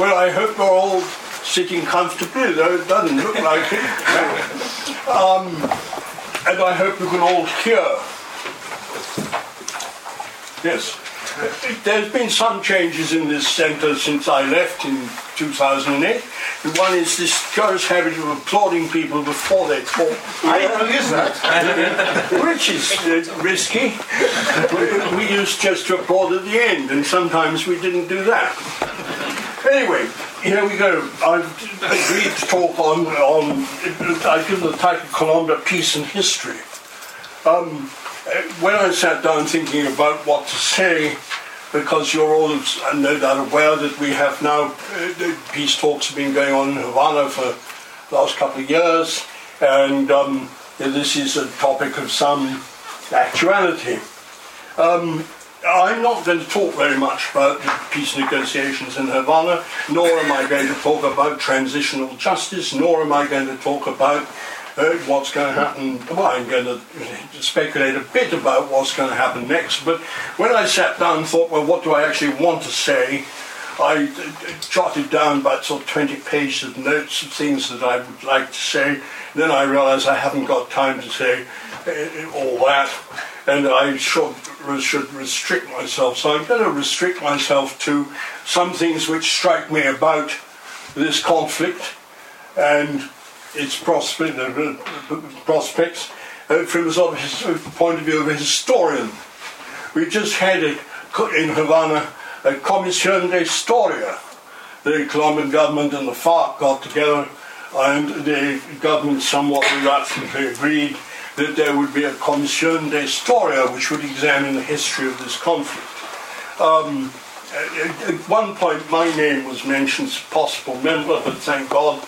Well, I hope they're all sitting comfortably, though it doesn't look like it. And I hope you can all hear. Yes. There's been some changes in this centre since I left in 2008. One is this curious habit of applauding people before they talk. I don't use that. Which is risky. We used just to applaud at the end, and sometimes we didn't do that. Anyway, here we go. I've agreed to talk on I've given the title Colombia, Peace and History. When I sat down thinking about what to say, because you're all no doubt aware that we have now, peace talks have been going on in Havana for the last couple of years, and this is a topic of some actuality. I'm not going to talk very much about peace negotiations in Havana, nor am I going to talk about transitional justice, nor am I going to talk about what's going to happen. Well, I'm going to speculate a bit about what's going to happen next, but when I sat down and thought, well, what do I actually want to say, I jotted down about sort of 20 pages of notes of things that I would like to say. Then I realised I haven't got time to say all that, and I should restrict myself. So I'm going to restrict myself to some things which strike me about this conflict and its prospects from a sort of point of view of a historian. We just had in Havana a Comisión de Historia. The Colombian government and the FARC got together, and the government somewhat reluctantly agreed that there would be a Comisión de Historia which would examine the history of this conflict. At one point my name was mentioned as a possible member, but thank God,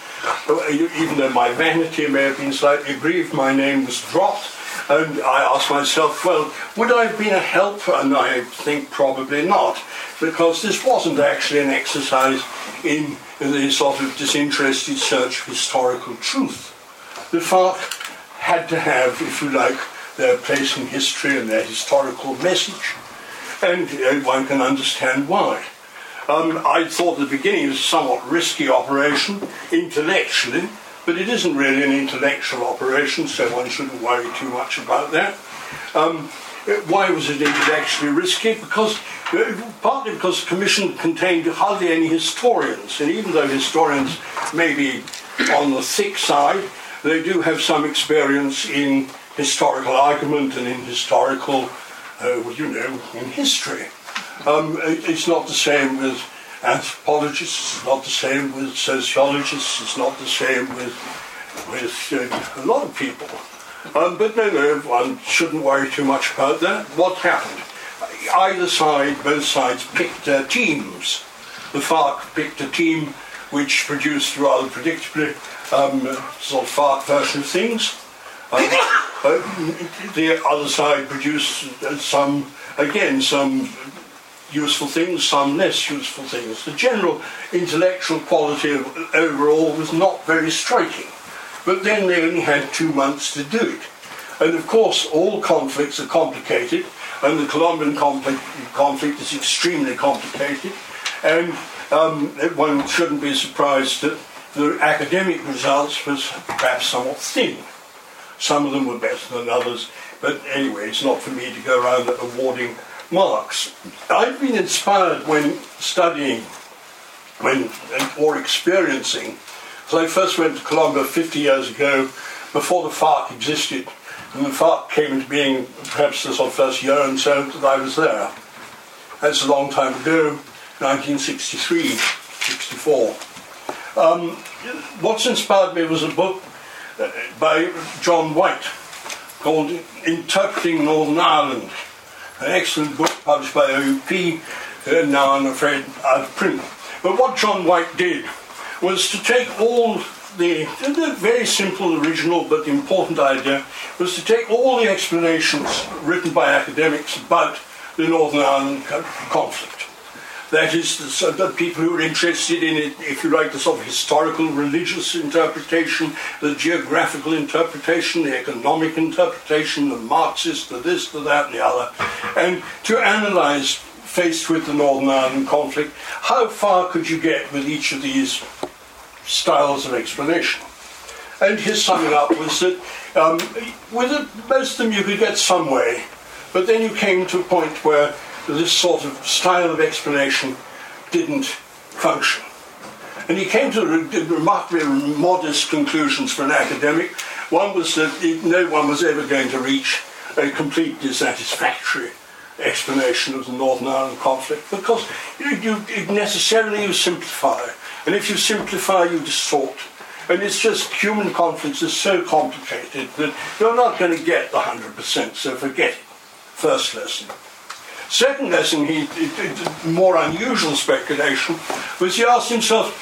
even though my vanity may have been slightly aggrieved, my name was dropped, and I asked myself, well, would I have been a help? And I think probably not, because this wasn't actually an exercise in the sort of disinterested search of historical truth. The FARC had to have, if you like, their place in history and their historical message, and one can understand why. I thought at the beginning it was a somewhat risky operation, intellectually, but it isn't really an intellectual operation, so one shouldn't worry too much about that. Why was it intellectually risky? Because partly because the Commission contained hardly any historians, and even though historians may be on the thick side, they do have some experience in historical argument and in historical, in history. It's not the same with anthropologists, it's not the same with sociologists, it's not the same with a lot of people. But no, one shouldn't worry too much about that. What happened? Either side, both sides picked their teams. The FARC picked a team which produced rather predictably sort of FARC version of things. The other side produced some useful things, some less useful things. The general intellectual quality of overall was not very striking, but then they only had 2 months to do it. And of course all conflicts are complicated, and the Colombian conflict is extremely complicated, and one shouldn't be surprised that the academic results was perhaps somewhat thin. Some of them were better than others, but anyway, it's not for me to go around awarding marks. I've been inspired when studying or experiencing. So I first went to Colombia 50 years ago, before the FARC existed, and the FARC came into being perhaps the sort of first year and so that I was there. That's a long time ago, 1963, 64. What's inspired me was a book by John Whyte called Interpreting Northern Ireland, an excellent book published by OUP, now I'm afraid out of print. But what John Whyte did was to take all the very simple, original, but important idea was to take all the explanations written by academics about the Northern Ireland conflict. That is, the people who are interested in it, if you like, the sort of historical, religious interpretation, the geographical interpretation, the economic interpretation, the Marxist, the this, the that, and the other, and to analyse faced with the Northern Ireland conflict, how far could you get with each of these styles of explanation? And his summing up was that with most of them you could get some way, but then you came to a point where this sort of style of explanation didn't function. And he came to remarkably modest conclusions for an academic. One was that no one was ever going to reach a completely satisfactory explanation of the Northern Ireland conflict, because you necessarily simplify, and if you simplify you distort, and it's just human conflicts are so complicated that you're not going to get the 100%, so forget it. First lesson. Second lesson, he did more unusual speculation, was he asked himself,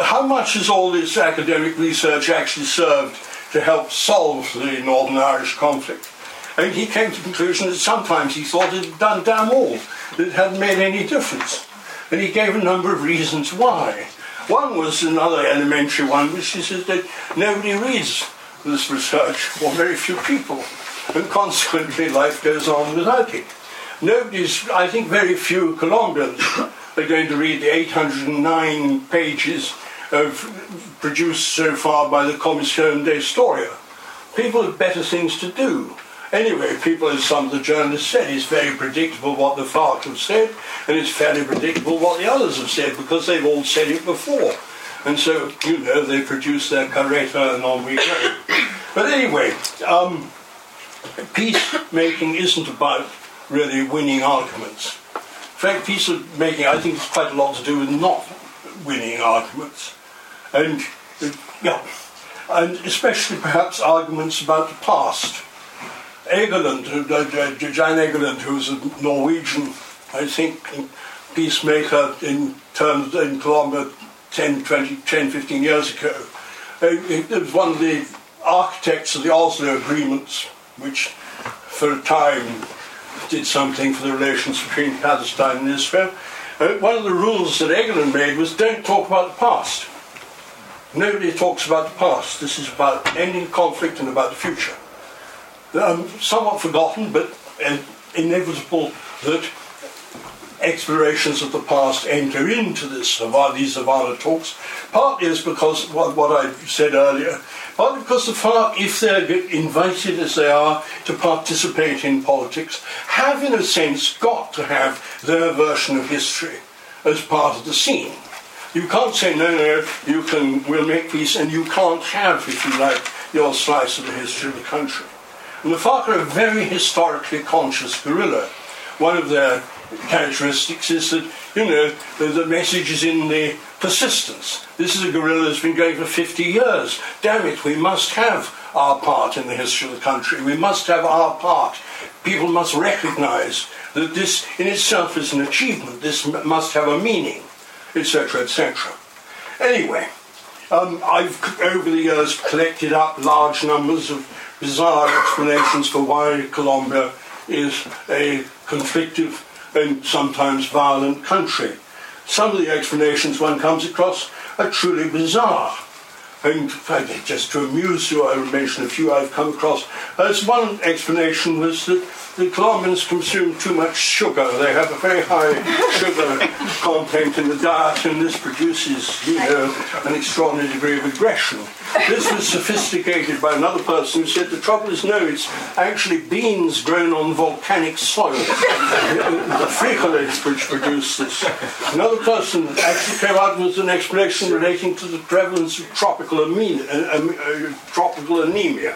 how much has all this academic research actually served to help solve the Northern Irish conflict? And he came to the conclusion that sometimes he thought it had done damn all, that it hadn't made any difference. And he gave a number of reasons why. One was another elementary one, which is that nobody reads this research, or very few people, and consequently life goes on without it. I think very few Colombians are going to read the 809 pages produced so far by the Comisión de Historia. People have better things to do. Anyway, people, as some of the journalists said, it's very predictable what the FARC have said, and it's fairly predictable what the others have said, because they've all said it before. And so, they produce their carreta and on we go. But anyway, peacemaking isn't about really winning arguments. In fact, peacemaking, I think, has quite a lot to do with not winning arguments. And especially perhaps arguments about the past. Jan Egeland, who's a Norwegian, I think, peacemaker in Colombia 10, 15 years ago, it was one of the architects of the Oslo agreements, which for a time did something for the relations between Palestine and Israel. One of the rules that Egeland made was don't talk about the past. Nobody talks about the past. This is about ending conflict and about the future. Somewhat forgotten, but inevitable that explorations of the past enter into these Havana talks. Partly is because what I said earlier, partly because the FARC, if they're invited as they are to participate in politics, have in a sense got to have their version of history as part of the scene. You can't say, no, we'll make peace, and you can't have, if you like, your slice of the history of the country. And the FARC are a very historically conscious guerrilla. One of their characteristics is that, the message is in the persistence. This is a guerrilla that's been going for 50 years. Damn it, we must have our part in the history of the country. We must have our part. People must recognise that this in itself is an achievement. This must have a meaning, etc., etc. Anyway, I've over the years collected up large numbers of bizarre explanations for why Colombia is a conflictive and sometimes violent country. Some of the explanations one comes across are truly bizarre. And just to amuse you, I will mention a few I've come across. As one explanation was that the Colombians consume too much sugar. They have a very high sugar content in the diet, and this produces, an extraordinary degree of aggression. This was sophisticated by another person who said the trouble is, it's actually beans grown on volcanic soil. The frijoles which produce this. Another person actually came out with an explanation relating to the prevalence of tropical anemia,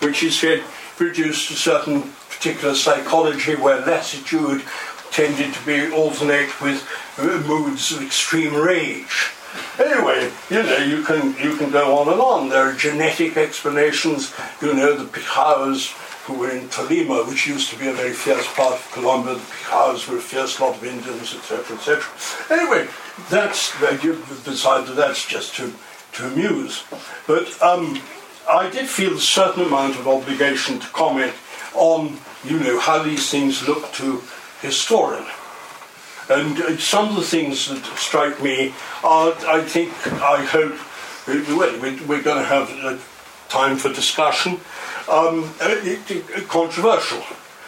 which is said produced a certain particular psychology where lassitude tended to be alternate with moods of extreme rage. Anyway, you can go on and on. There are genetic explanations. The Pijaos who were in Tolima, which used to be a very fierce part of Colombia. The Pijaos were a fierce lot of Indians, etc., etc. Anyway, that's just to amuse. But I did feel a certain amount of obligation to comment on, how these things look to historians. And some of the things that strike me are, we're going to have time for discussion, controversial.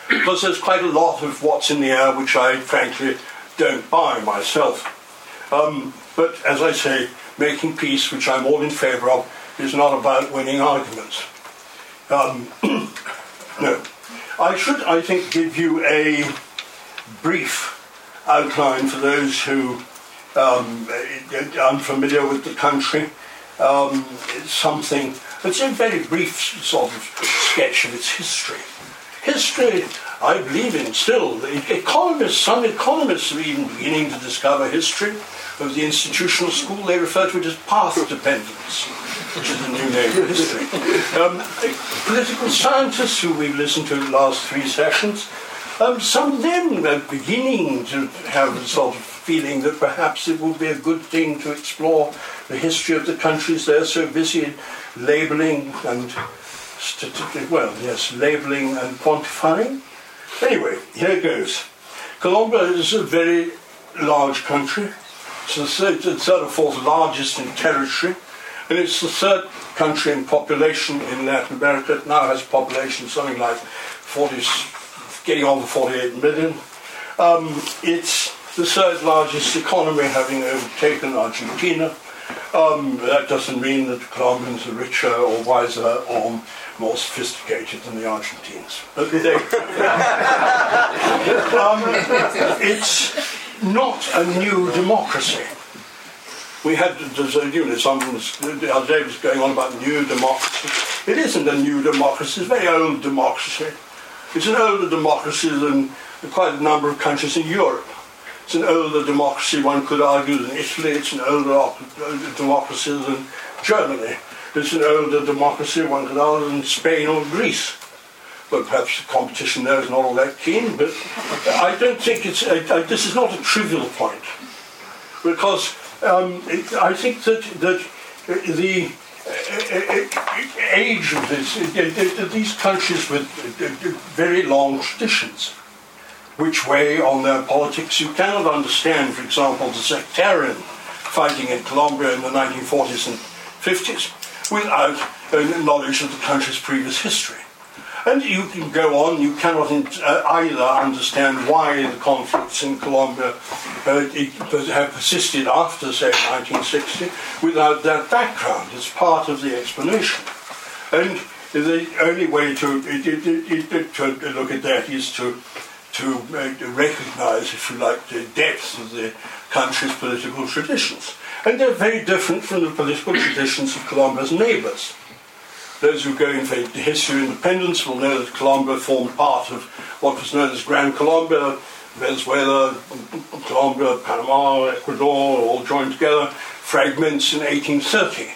Because there's quite a lot of what's in the air, which I, frankly, don't buy myself. But as I say, making peace, which I'm all in favour of, is not about winning arguments. No. I should, I think, give you a brief outline for those who are unfamiliar with the country. Something, it's a very brief sort of sketch of its history. History, I believe in still. Some economists are even beginning to discover history. Of the institutional school, they refer to it as path dependence, which is the new name of history. Political scientists, who we've listened to in the last three sessions, some of them are beginning to have the sort of feeling that perhaps it would be a good thing to explore the history of the countries they're so busy labelling and labelling and quantifying. Anyway, here goes. Colombia is a very large country. It's the third or fourth largest in territory, and it's the third country in population in Latin America. It now has population something like 40, getting on to 48 million. It's the third largest economy, having overtaken Argentina. That doesn't mean that the Colombians are richer or wiser or more sophisticated than the Argentines. But they it's not a new democracy. We had, someone the other day was going on about new democracy. It isn't a new democracy, it's a very old democracy. It's an older democracy than quite a number of countries in Europe. It's an older democracy, one could argue, than Italy. It's an older democracy than Germany. It's an older democracy, one could argue, than Spain or Greece. Well, perhaps the competition there is not all that keen, but I don't think it's... this is not a trivial point, because I think that the age of this... these countries with very long traditions, which weigh on their politics. You cannot understand, for example, the sectarian fighting in Colombia in the 1940s and 50s without knowledge of the country's previous history. And you can go on, you cannot either understand why the conflicts in Colombia have persisted after, say, 1960, without that background. It's part of the explanation. And the only way to look at that is to recognize, if you like, the depth of the country's political traditions. And they're very different from the political traditions of Colombia's neighbors. Those who go into history of independence will know that Colombia formed part of what was known as Gran Colombia, Venezuela, Colombia, Panama, Ecuador, all joined together, fragments in 1830.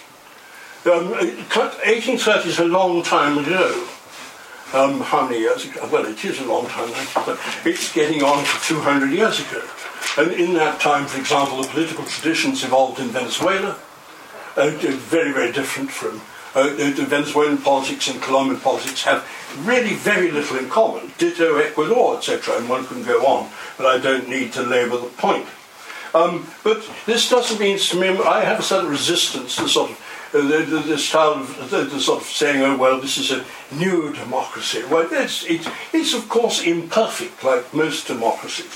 1830 is a long time ago. How many years ago? Well, it is a long time ago, but it's getting on for 200 years ago. And in that time, for example, the political traditions evolved in Venezuela, very, very different from... the Venezuelan politics and Colombian politics have really very little in common. Ditto Ecuador, etc., and one can go on, but I don't need to labour the point. But this doesn't mean to me, I have a certain resistance to sort of this style of saying, oh, well, this is a new democracy. Well, it's of course imperfect, like most democracies.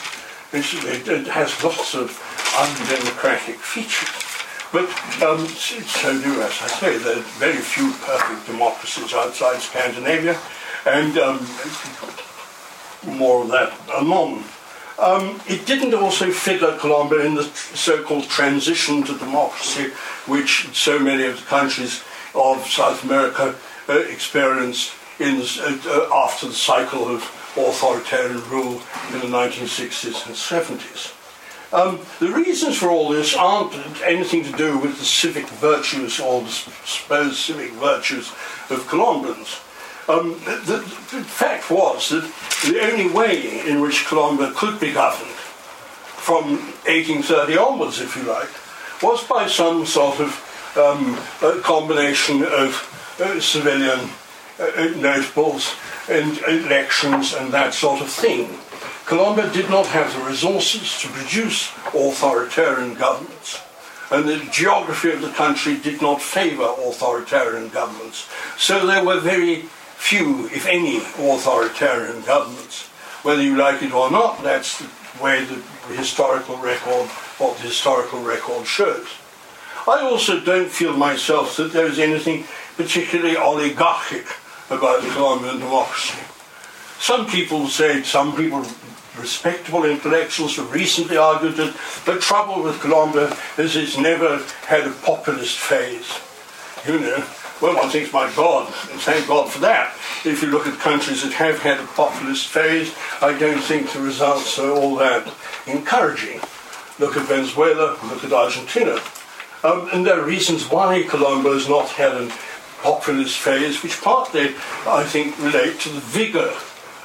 It has lots of undemocratic features. But so do, as I say, there are very few perfect democracies outside Scandinavia, and more of that anon. It didn't also figure Colombia in the so-called transition to democracy, which so many of the countries of South America experienced in after the cycle of authoritarian rule in the 1960s and 70s. The reasons for all this aren't anything to do with the civic virtues or the supposed civic virtues of Colombians. The fact was that the only way in which Colombia could be governed from 1830 onwards, if you like, was by some sort of a combination of civilian notables and elections and that sort of thing. Colombia did not have the resources to produce authoritarian governments, and the geography of the country did not favour authoritarian governments. So there were very few, if any, authoritarian governments. Whether you like it or not, that's the way the historical record, what the historical record shows. I also don't feel myself that there is anything particularly oligarchic about Colombian democracy. Some people say, some people, respectable intellectuals, have recently argued that the trouble with Colombia is it's never had a populist phase. You know, well, one thinks, my God, and thank God for that. If you look at countries that have had a populist phase, I don't think the results are all that encouraging. Look at Venezuela, look at Argentina. And there are reasons why Colombia has not had a populist phase, which partly, I think, relate to the vigour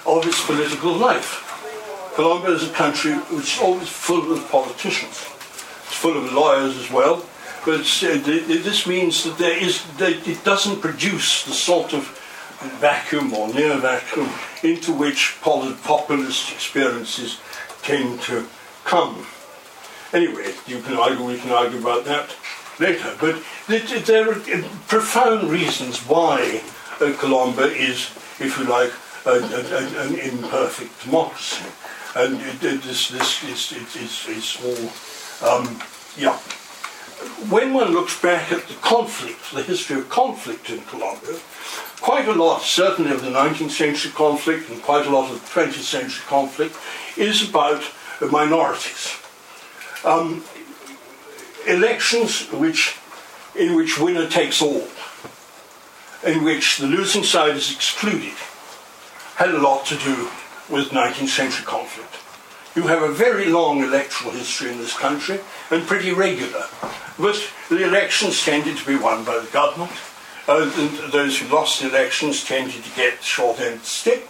of its political life. Colombia is a country which is always full of politicians. It's full of lawyers as well, but this means that it doesn't produce the sort of vacuum or near vacuum into which populist experiences tend to come. Anyway, we can argue about that later. But there are profound reasons why Colombia is, if you like, an imperfect democracy. And it's all, When one looks back at the conflict, the history of conflict in Colombia, quite a lot, certainly of the 19th century conflict and quite a lot of the 20th century conflict, is about minorities. Elections in which winner takes all, in which the losing side is excluded, had a lot to do with 19th century conflict. You have a very long electoral history in this country, and pretty regular. But the elections tended to be won by the government, and those who lost the elections tended to get short end stick.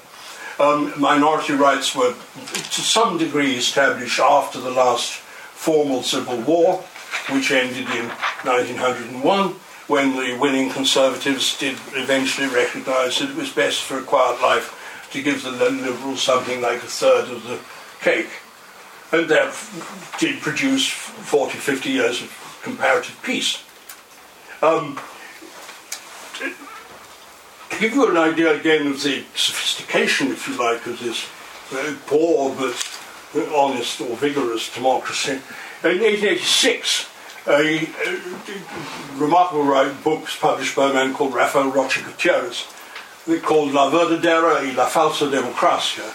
Minority rights were to some degree established after the last formal civil war, which ended in 1901, when the winning Conservatives did eventually recognise that it was best for a quiet life to give the Liberals something like a third of the cake. And that did produce 40, 50 years of comparative peace. To give you an idea again of the sophistication, if you like, of this very poor but honest or vigorous democracy. In 1886, a remarkable book was published by a man called Rafael Rocha Gutiérrez, called La Verdadera y la falsa democracia.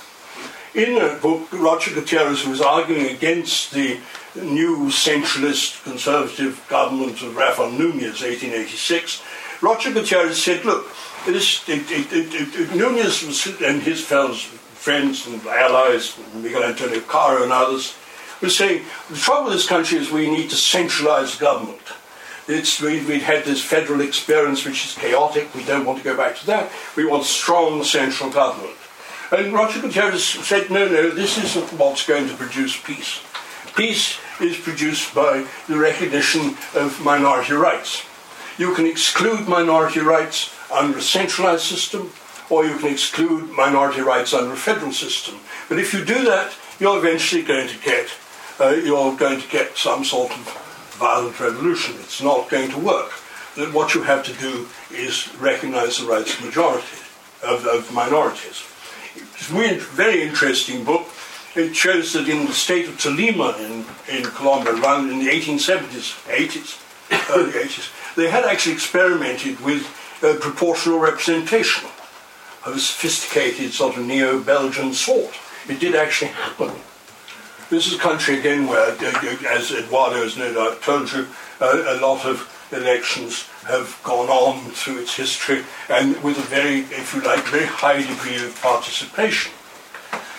In that book, Rocha Gutiérrez was arguing against the new centralist conservative government of Rafael Núñez, 1886. Rocha Gutiérrez said, look, Núñez and his fellows, friends and allies, Miguel Antonio Caro and others, were saying, the trouble with this country is we need to centralise government. We've had this federal experience which is chaotic, we don't want to go back to that, we want strong central government. And Roger Gutierrez said, no, this isn't what's going to produce peace. Peace is produced by the recognition of minority rights. You can exclude minority rights under a centralised system, or you can exclude minority rights under a federal system. But if you do that, you're eventually going to get some sort of violent revolution. It's not going to work. That what you have to do is recognise the rights of minorities. It's a very interesting book. It shows that in the state of Tolima in Colombia, around in the 1870s, they had actually experimented with proportional representation of a sophisticated sort of neo-Belgian sort. It did actually happen. This is a country, again, where, as Eduardo has no doubt told you, a lot of elections have gone on through its history and with a very, if you like, very high degree of participation.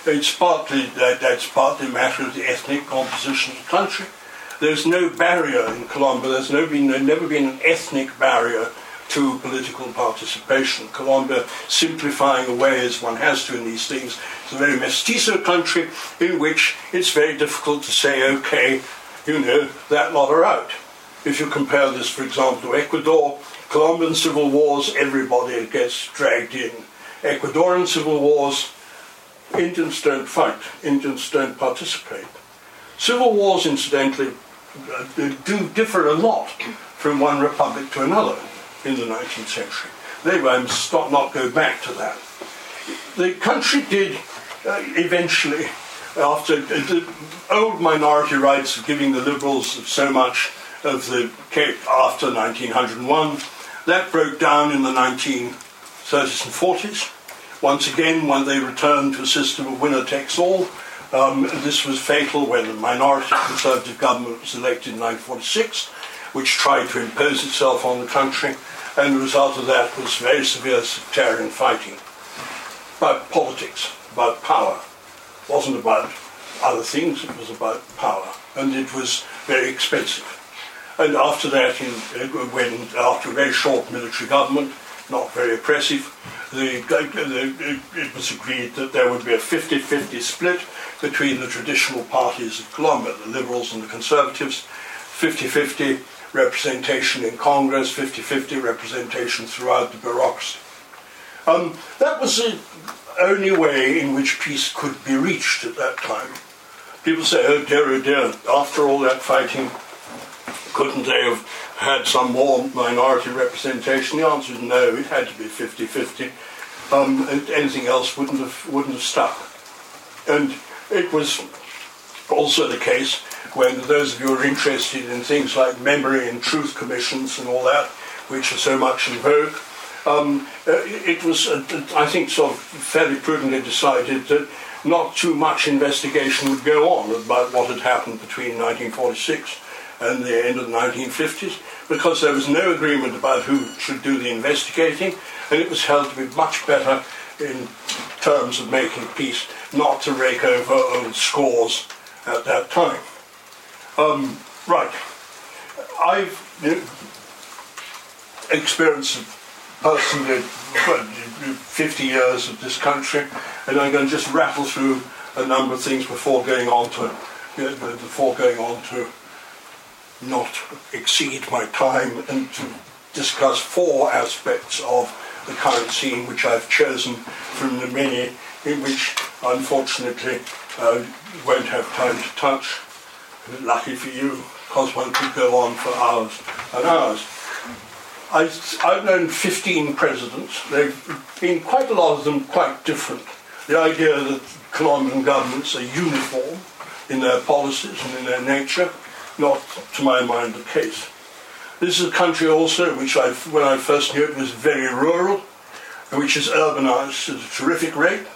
That's partly a matter of the ethnic composition of the country. There's no barrier in Colombia. There's never been an ethnic barrier to political participation. Colombia, simplifying away as one has to in these things, is a very mestizo country in which it's very difficult to say, okay, that lot are out. If you compare this, for example, to Ecuador, Colombian civil wars, everybody gets dragged in. Ecuadorian civil wars, Indians don't fight, Indians don't participate. Civil wars, incidentally, do differ a lot from one republic to another in the 19th century. They were not go back to that. The country did eventually after the old minority rights of giving the Liberals so much of the cake after 1901, that broke down in the 1930s and 40s. Once again, when they returned to a system of winner takes all, this was fatal when the minority Conservative government was elected in 1946, which tried to impose itself on the country, and the result of that was very severe sectarian fighting about politics, about power. It wasn't about other things, it was about power, and it was very expensive. And after that, after a very short military government, not very oppressive, it was agreed that there would be a 50-50 split between the traditional parties of Colombia, the Liberals and the Conservatives, 50-50 representation in Congress, 50-50 representation throughout the bureaucracy. That was the only way in which peace could be reached at that time. People say, oh dear, after all that fighting, couldn't they have had some more minority representation? The answer is no, it had to be 50-50. And anything else wouldn't have stuck. And it was also the case when those of you who are interested in things like memory and truth commissions and all that, which are so much in vogue, it was, I think, sort of fairly prudently decided that not too much investigation would go on about what had happened between 1946 and the end of the 1950s, because there was no agreement about who should do the investigating, and it was held to be much better in terms of making peace not to rake over old scores at that time. Right. I've experienced personally 50 years of this country, and I'm going to just rattle through a number of things before going on to not exceed my time and to discuss four aspects of the current scene which I've chosen from the many in which unfortunately I won't have time to touch. Lucky for you, because one could go on for hours and hours. I've known 15 presidents. They've been quite a lot of them quite different. The idea that Colombian governments are uniform in their policies and in their nature, not, to my mind, the case. This is a country also which, when I first knew it, was very rural, and which is urbanized at a terrific rate,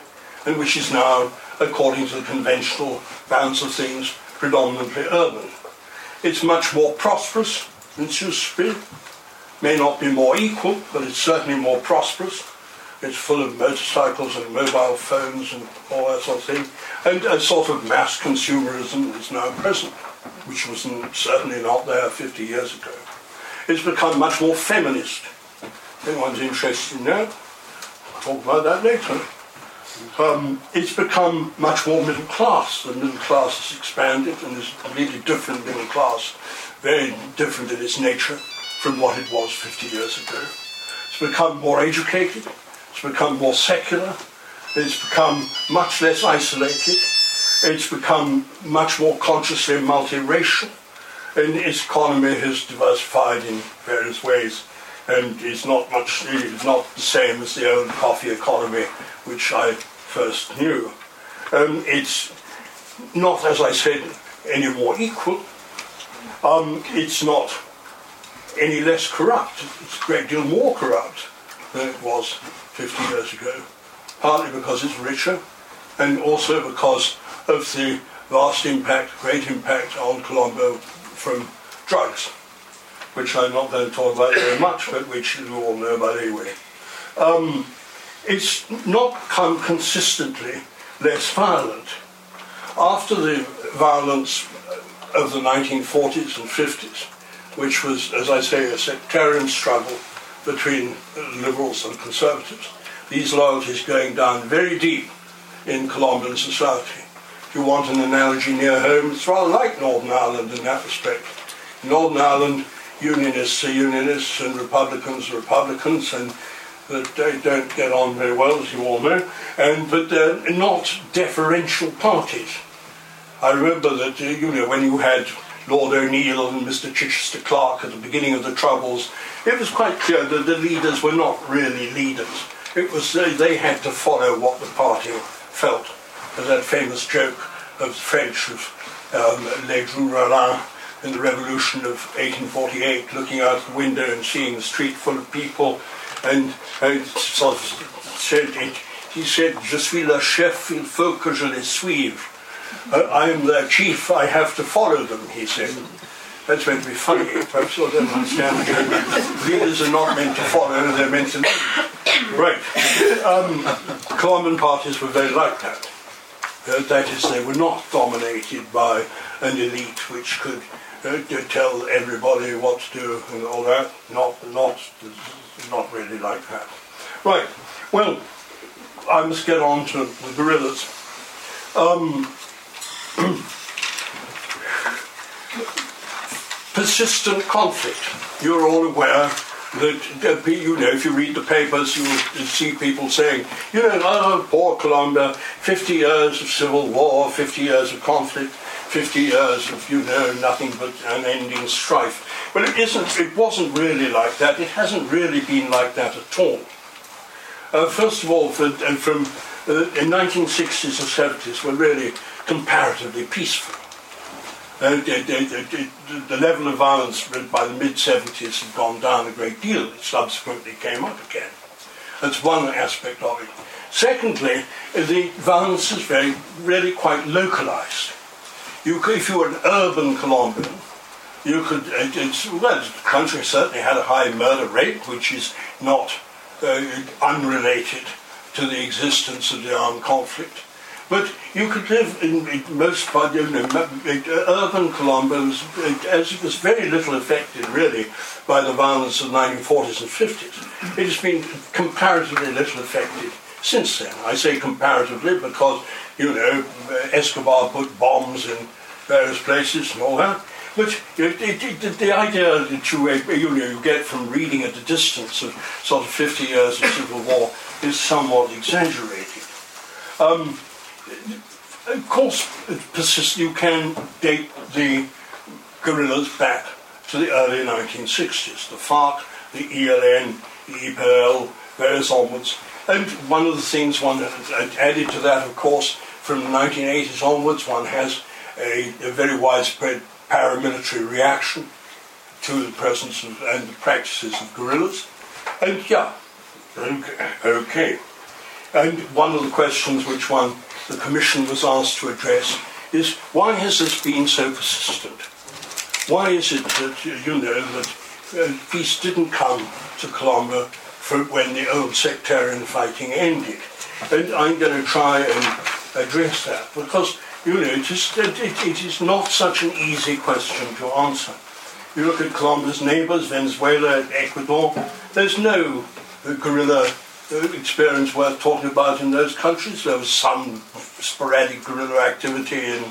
and which is now, according to the conventional bounds of things, predominantly urban. It's much more prosperous than it used to be. May not be more equal, but it's certainly more prosperous. It's full of motorcycles and mobile phones and all that sort of thing, and a sort of mass consumerism is now present, which was certainly not there 50 years ago. It's become much more feminist. If anyone's interested in that, I'll talk about that later. It's become much more middle class. The middle class has expanded and is a completely different middle class, very different in its nature from what it was 50 years ago. It's become more educated, it's become more secular, it's become much less isolated, it's become much more consciously multiracial, and its economy has diversified in various ways, and it's not the same as the old coffee economy which I first knew. It's not, as I said, any more equal. It's not any less corrupt. It's a great deal more corrupt than it was 50 years ago, partly because it's richer, and also because of the vast impact, great impact on Colombo from drugs, which I'm not going to talk about very much, but which you all know about anyway. It's not come consistently less violent. After the violence of the 1940s and 50s, which was, as I say, a sectarian struggle between liberals and conservatives, these loyalties going down very deep in Colombian society. If you want an analogy near home, it's rather like Northern Ireland in that respect. In Northern Ireland, unionists are unionists and Republicans are Republicans, and they don't get on very well, as you all know, but they're not deferential parties. I remember that when you had Lord O'Neill and Mr. Chichester Clark at the beginning of the Troubles, it was quite clear that the leaders were not really leaders. It was they had to follow what the party felt. There's that famous joke of the French, of Les Jours Rollins in the revolution of 1848, looking out the window and seeing the street full of people, and sort of said it. He said, "Je suis le chef, il faut que je les suive." I am their chief, I have to follow them, he said. That's meant to be funny, I still don't understand the leaders are not meant to follow, they're meant to lead. Right. Common parties were very like that. That is, they were not dominated by an elite which could tell everybody what to do and all that. Not really like that. Right. Well, I must get on to the guerrillas. Persistent conflict. You're all aware that, you know, if you read the papers, you'll see people saying, you know, oh, poor Colombia, 50 years of civil war, 50 years of conflict, 50 years of, you know, nothing but unending strife. Well, it wasn't really like that. It hasn't really been like that at all. First of all, in 1960s and 70s were really comparatively peaceful. The level of violence by the mid-70s had gone down a great deal. It subsequently came up again. That's one aspect of it. Secondly, the violence is really quite localised. If you were an urban Colombian, you could... the country certainly had a high murder rate, which is not... unrelated to the existence of the armed conflict, but you could live in most part, urban Colombia as it was very little affected really by the violence of the 1940s and 50s. It has been comparatively little affected since then. I say comparatively because, you know, Escobar put bombs in various places and all that. But the idea that you get from reading at a distance of sort of 50 years of civil war is somewhat exaggerated. Of course, you can date the guerrillas back to the early 1960s, the FARC, the ELN, the EPL, various onwards. And one of the things one added to that, of course, from the 1980s onwards, one has a very widespread paramilitary reaction to the presence and the practices of guerrillas. And yeah, okay. And one of the questions which the Commission was asked to address is, why has this been so persistent? Why is it that, you know, that peace didn't come to Colombia when the old sectarian fighting ended? And I'm going to try and address that, because you know, it is not such an easy question to answer. You look at Colombia's neighbours, Venezuela and Ecuador, there's no guerrilla experience worth talking about in those countries. There was some sporadic guerrilla activity in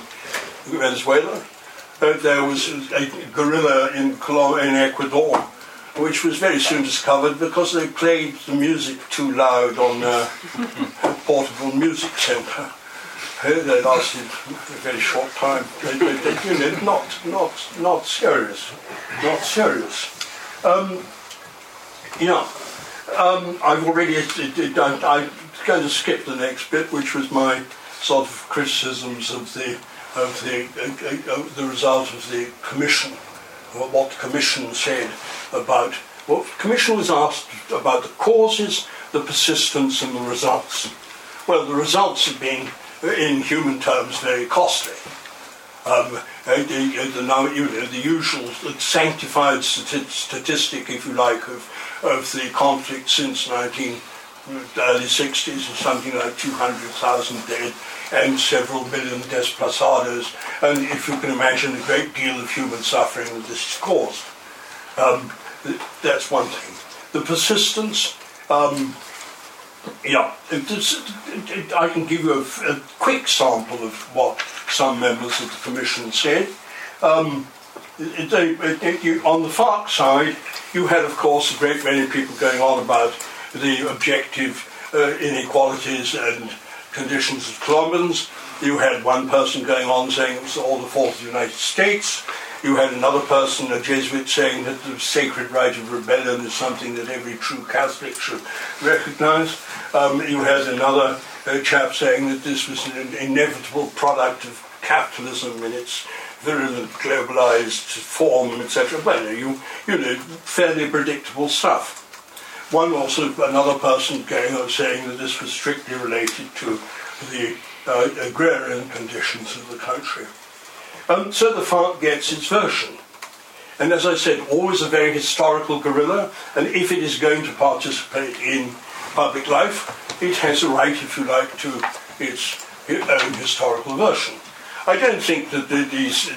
Venezuela. There was a guerrilla in Ecuador, which was very soon discovered because they played the music too loud on a portable music centre. They lasted a very short time. Not serious. Not serious. I'm going to skip the next bit, which was my sort of criticisms of the result of the commission, what the commission said about. Well, the commission was asked about the causes, the persistence, and the results. Well, the results have been, in human terms, very costly. The usual sanctified statistic, if you like, of the conflict since early 60s is something like 200,000 dead and several million desplazados. And if you can imagine, a great deal of human suffering that this has caused. That's one thing. The persistence... I can give you a quick sample of what some members of the Commission said. On the FARC side, you had, of course, a great many people going on about the objective inequalities and conditions of Colombians. You had one person going on saying it was all the fault of the United States. You had another person, a Jesuit, saying that the sacred right of rebellion is something that every true Catholic should recognise. You had another chap saying that this was an inevitable product of capitalism in its virulent globalized form, etc. Well, you know, fairly predictable stuff. One also, another person going on saying that this was strictly related to the agrarian conditions of the country. So the FARC gets its version. And as I said, always a very historical guerrilla, and if it is going to participate in public life, it has a right, if you like, to its own historical version. I don't think that this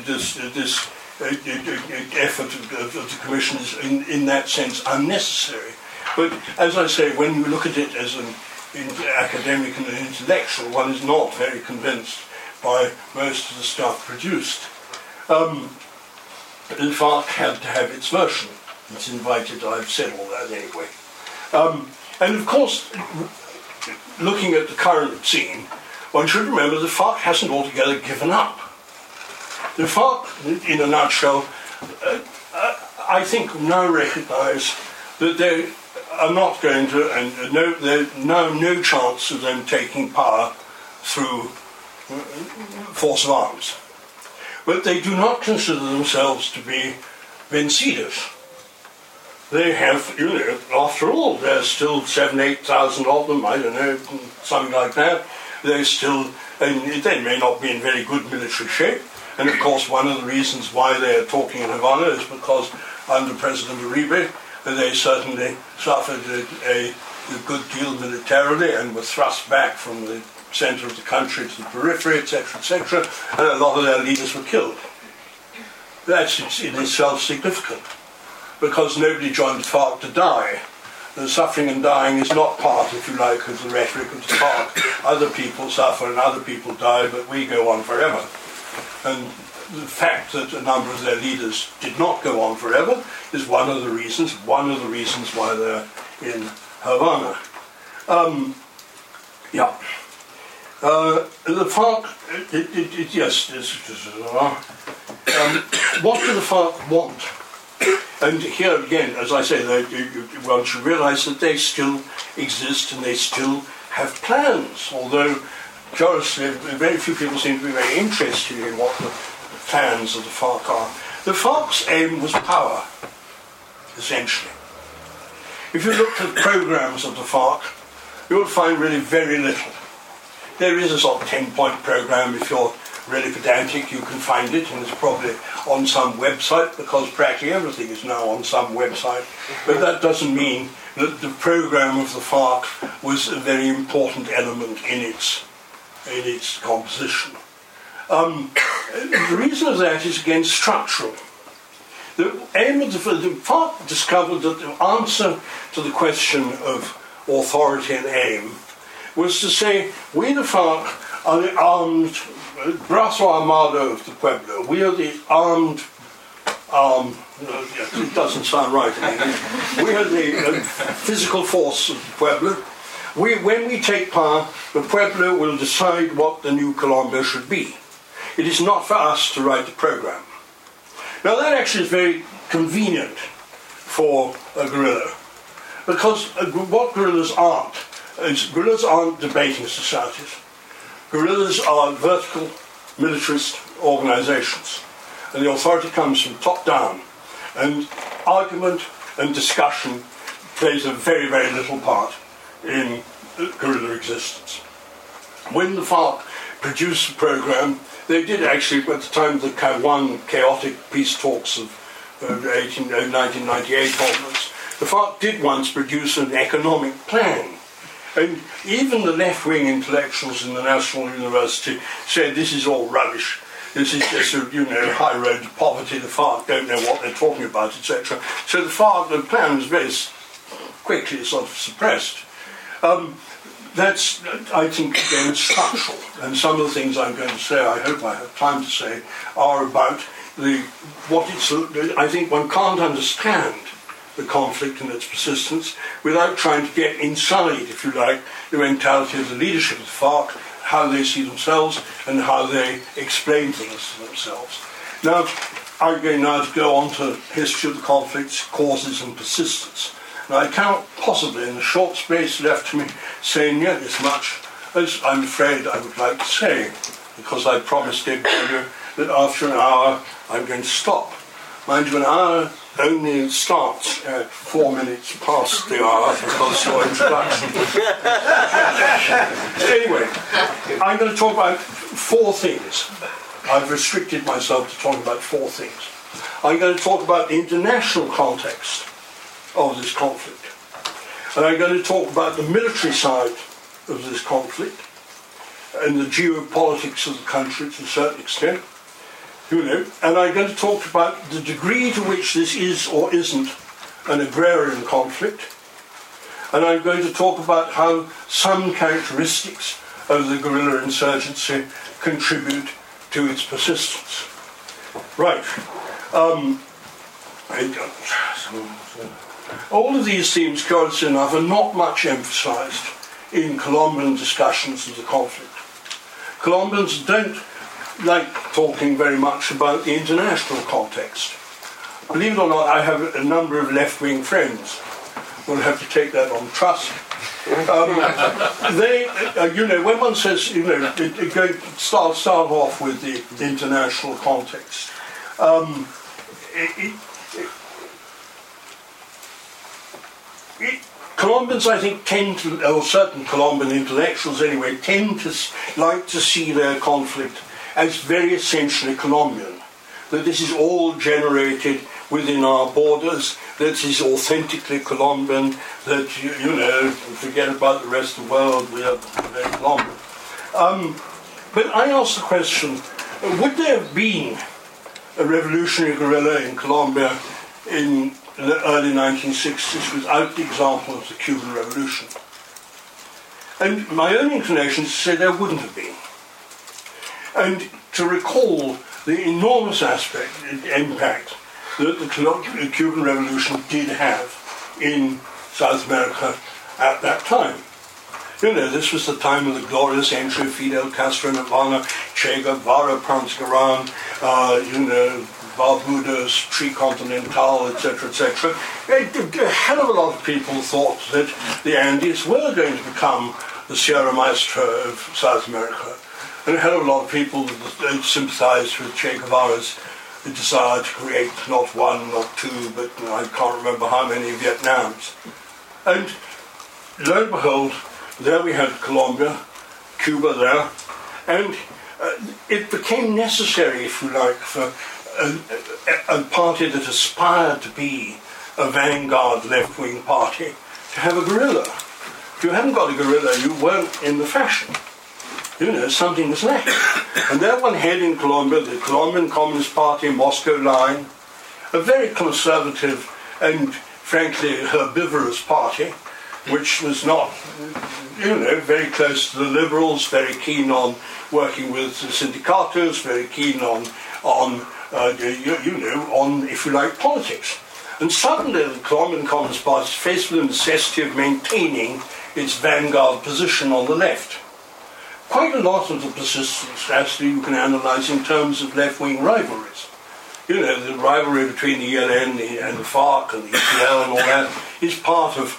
effort of the Commission is in that sense unnecessary. But as I say, when you look at it as an academic and an intellectual, one is not very convinced by most of the stuff produced. The FARC had to have its version. It's invited, I've said all that anyway. And of course, looking at the current scene, one should remember the FARC hasn't altogether given up. The FARC, in a nutshell, I think now recognise that they are not going to, and no, there's now no chance of them taking power through force of arms. But they do not consider themselves to be vencidos. They have, you know, after all, there's still 7,000-8,000 of them, I don't know, something like that. They're still, and they may not be in very good military shape. And of course, one of the reasons why they're talking in Havana is because under President Uribe, they certainly suffered a good deal militarily and were thrust back from the centre of the country to the periphery, etc., etc., and a lot of their leaders were killed. That's in itself significant, because nobody joined the FARC to die. The suffering and dying is not part, if you like, of the rhetoric of the FARC. Other people suffer and other people die, but we go on forever. And the fact that a number of their leaders did not go on forever is one of the reasons why they're in Havana. The FARC, what do the FARC want? And here again, as I say, one should realise that they still exist and they still have plans, although curiously, very few people seem to be very interested in what the plans of the FARC are. The FARC's aim was power, essentially. If you look at programmes of the FARC, you'll find really very little. There is a sort of 10-point programme. If you're really pedantic, you can find it, and it's probably on some website, because practically everything is now on some website. But that doesn't mean that the programme of the FARC was a very important element in its composition. The reason of that is, again, structural. The aim of the FARC discovered that the answer to the question of authority and aim was to say, we the FARC are the armed brazo armado of the Pueblo. We are the armed... it doesn't sound right in English. We are the physical force of the Pueblo. When we take power, the Pueblo will decide what the new Colombia should be. It is not for us to write the program. Now that actually is very convenient for a guerrilla, because what guerrillas aren't is, guerrillas aren't debating societies. Guerrillas are vertical militarist organizations, and the authority comes from top down, and argument and discussion plays a very, very little part in guerrilla existence. When the FARC produced the program, they did actually, at the time of the chaotic peace talks of 1998 onwards, the FARC did once produce an economic plan. And even the left-wing intellectuals in the National University said this is all rubbish. This is just a high road to poverty. The FARC don't know what they're talking about, etc. So the FARC, the plan was very quickly sort of suppressed. That's, I think, again, structural. And some of the things I'm going to say, I hope I have time to say, are about I think one can't understand the conflict and its persistence without trying to get inside, if you like, the mentality of the leadership of the FARC, how they see themselves and how they explain things to themselves. Now, I'm going now to go on to history of the conflicts, causes and persistence. Now, I cannot possibly, in the short space left to me, say nearly as much as I'm afraid I would like to say because I promised him that after an hour I'm going to stop. Mind you, an hour only starts at 4 minutes past the hour because your introduction. Anyway, I'm going to talk about four things. I've restricted myself to talking about four things. I'm going to talk about the international context of this conflict. And I'm going to talk about the military side of this conflict and the geopolitics of the country to a certain extent. You know, and I'm going to talk about the degree to which this is or isn't an agrarian conflict. And I'm going to talk about how some characteristics of the guerrilla insurgency contribute to its persistence. Right. All of these themes, curiously enough, are not much emphasized in Colombian discussions of the conflict. Colombians don't like talking very much about the international context. Believe it or not, I have a number of left-wing friends. We'll have to take that on trust. When one says, start off with the international context. Colombians, I think, certain Colombian intellectuals anyway, tend to like to see their conflict as very essentially Colombian, that this is all generated within our borders, that it is authentically Colombian, that, forget about the rest of the world, we are very Colombian. But I ask the question, would there have been a revolutionary guerrilla in Colombia in the early 1960s without the example of the Cuban Revolution? And my own inclination is to say there wouldn't have been. And to recall the enormous impact that the Cuban Revolution did have in South America at that time. This was the time of the glorious entry of Fidel Castro in Havana, Che Guevara pranced around, Barbuda's, Tri Continental, etc., etc. A hell of a lot of people thought that the Andes were going to become the Sierra Maestra of South America. And a hell of a lot of people sympathised with Che Guevara's desire to create not one, not two, but I can't remember how many Vietnams. And lo and behold, there we had Colombia, Cuba there, and it became necessary, if you like, for a party that aspired to be a vanguard left-wing party to have a guerrilla. If you hadn't got a guerrilla, you weren't in the fashion. Something was lacking. And there one had in Colombia, the Colombian Communist Party Moscow line, a very conservative and frankly herbivorous party, which was not, very close to the liberals, very keen on working with the syndicatos, very keen on if you like, politics. And suddenly the Colombian Communist Party is faced with the necessity of maintaining its vanguard position on the left. Quite a lot of the persistence, actually, you can analyse in terms of left-wing rivalries. The rivalry between the ELN and the FARC and the EPL and all that is part of,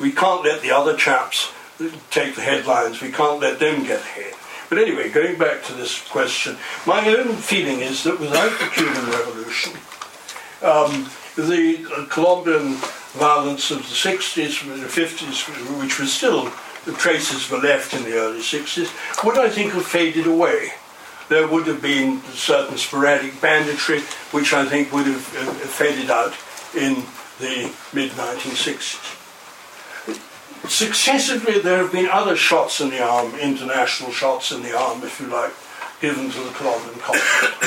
we can't let the other chaps take the headlines, we can't let them get ahead. But anyway, going back to this question, my own feeling is that without the Cuban Revolution, the Colombian violence of the 60s and the 50s, which was still the traces were left in the early 60s, would I think have faded away. There would have been certain sporadic banditry, which I think would have faded out in the mid-1960s. Successively, there have been other shots in the arm, international shots in the arm, if you like, given to the Colombian conflict.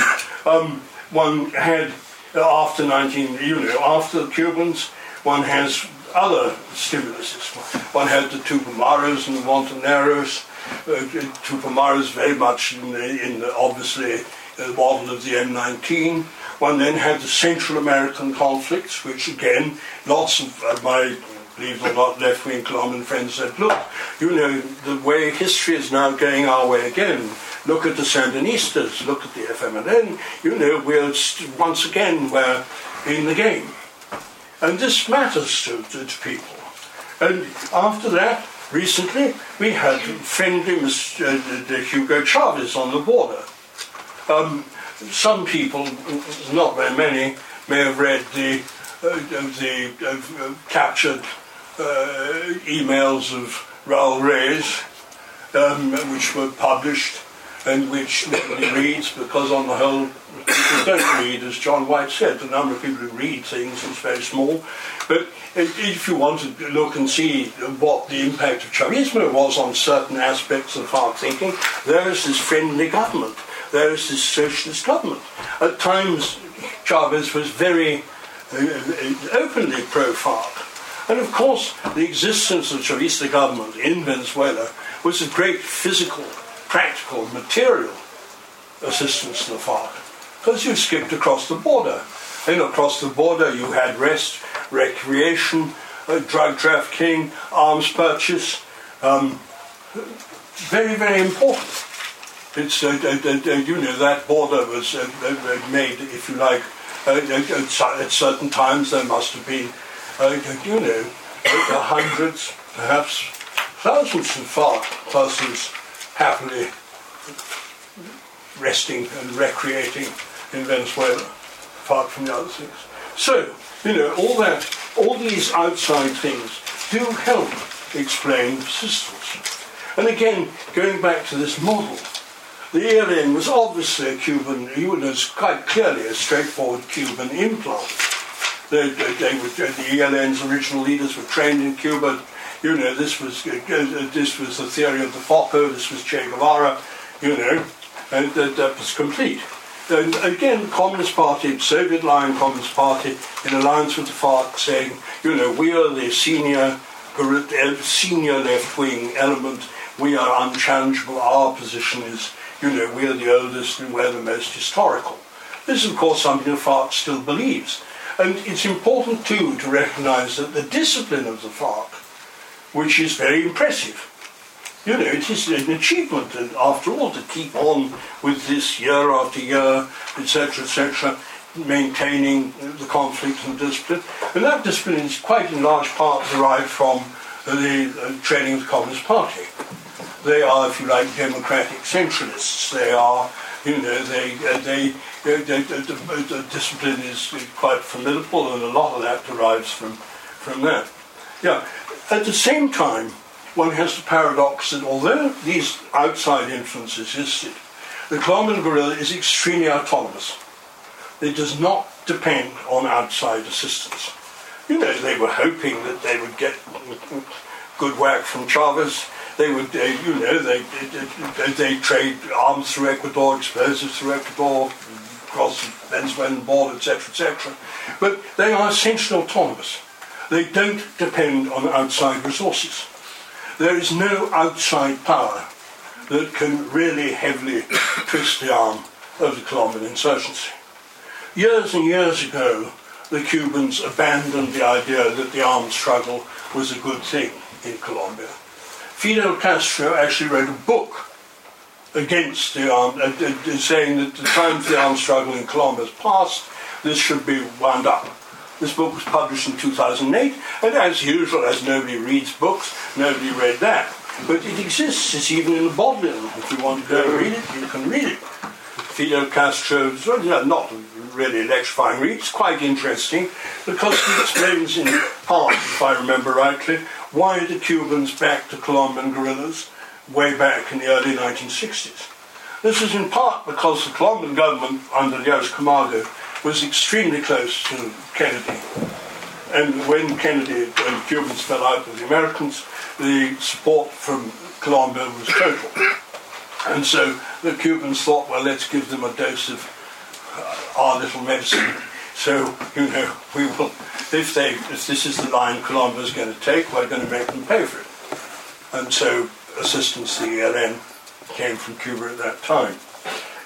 One had, after the Cubans, one has other stimuluses. One had the Tupamaros and the Montaneros. Tupamaros very much in the model of the M19. One then had the Central American conflicts, which again, lots of my, believe it or not, left-wing Colombian friends said, look, the way history is now going our way again. Look at the Sandinistas, look at the FMN, we're once again, we're in the game. And this matters to people. And after that, Recently, we had friendly Hugo Chavez on the border. Some people, not very many, may have read the captured emails of Raoul Reyes, which were published and which nobody reads, because on the whole people don't read, as John Whyte said. The number of people who read things is very small. But if you want to look and see what the impact of Chavismo was on certain aspects of FARC thinking, there is this friendly government, there is this socialist government. At times, Chavez was very openly pro-FARC. And of course, the existence of the Chavista government in Venezuela was a great physical, practical, material assistance to the FARC, because you skipped across the border. And across the border you had rest, recreation, drug trafficking, arms purchase. Very, very important. It's, you know, that border was made, if you like, at certain times there must have been, you know, hundreds, perhaps thousands of FARC persons happily resting and recreating in Venezuela, apart from the other things. So, you know, all that, all these outside things do help explain persistence. And again, going back to this model, the ELN was obviously a Cuban, it was quite clearly a straightforward Cuban implant. The ELN's original leaders were trained in Cuba. You know, this was the theory of the FOPO, this was Che Guevara, you know, and that was complete. And again, Communist Party, Soviet line Communist Party, in alliance with the FARC, saying, you know, we are the senior left-wing element, we are unchallengeable, our position is, you know, we are the oldest and we're the most historical. This is, of course, something the FARC still believes. And it's important, too, to recognise that the discipline of the FARC, which is very impressive. You know, it is an achievement, and after all, to keep on with this year after year, etc., maintaining the conflict and discipline. And that discipline is quite in large part derived from the training of the Communist Party. They are, if you like, democratic centralists. They are, you know, the discipline is quite formidable, and a lot of that derives from that. Yeah. At the same time, one has the paradox that although these outside influences existed, the Colombian guerrilla is extremely autonomous. It does not depend on outside assistance. You know, they were hoping that they would get good whack from Chavez. They would, you know, they trade arms through Ecuador, explosives through Ecuador, across the Venezuelan border, etc., etc. But they are essentially autonomous. They don't depend on outside resources. There is no outside power that can really heavily twist the arm of the Colombian insurgency. Years and years ago, the Cubans abandoned the idea that the armed struggle was a good thing in Colombia. Fidel Castro actually wrote a book against the armed, saying that the time for the armed struggle in Colombia has passed, this should be wound up. This book was published in 2008, and as usual, as nobody reads books, nobody read that. But it exists, it's even in the Bodleian. If you want to go and read it, you can read it. Fidel Castro, not really electrifying read, it's quite interesting, because he explains in part, if I remember rightly, why the Cubans backed the Colombian guerrillas way back in the early 1960s. This is in part because the Colombian government, under Lleras Camargo, was extremely close to Kennedy. And when Kennedy and the Cubans fell out with the Americans, the support from Colombia was total. And so the Cubans thought, well, let's give them a dose of our little medicine. So, you know, we will, if this is the line Colombia's going to take, we're going to make them pay for it. And so assistance to the ELN came from Cuba at that time.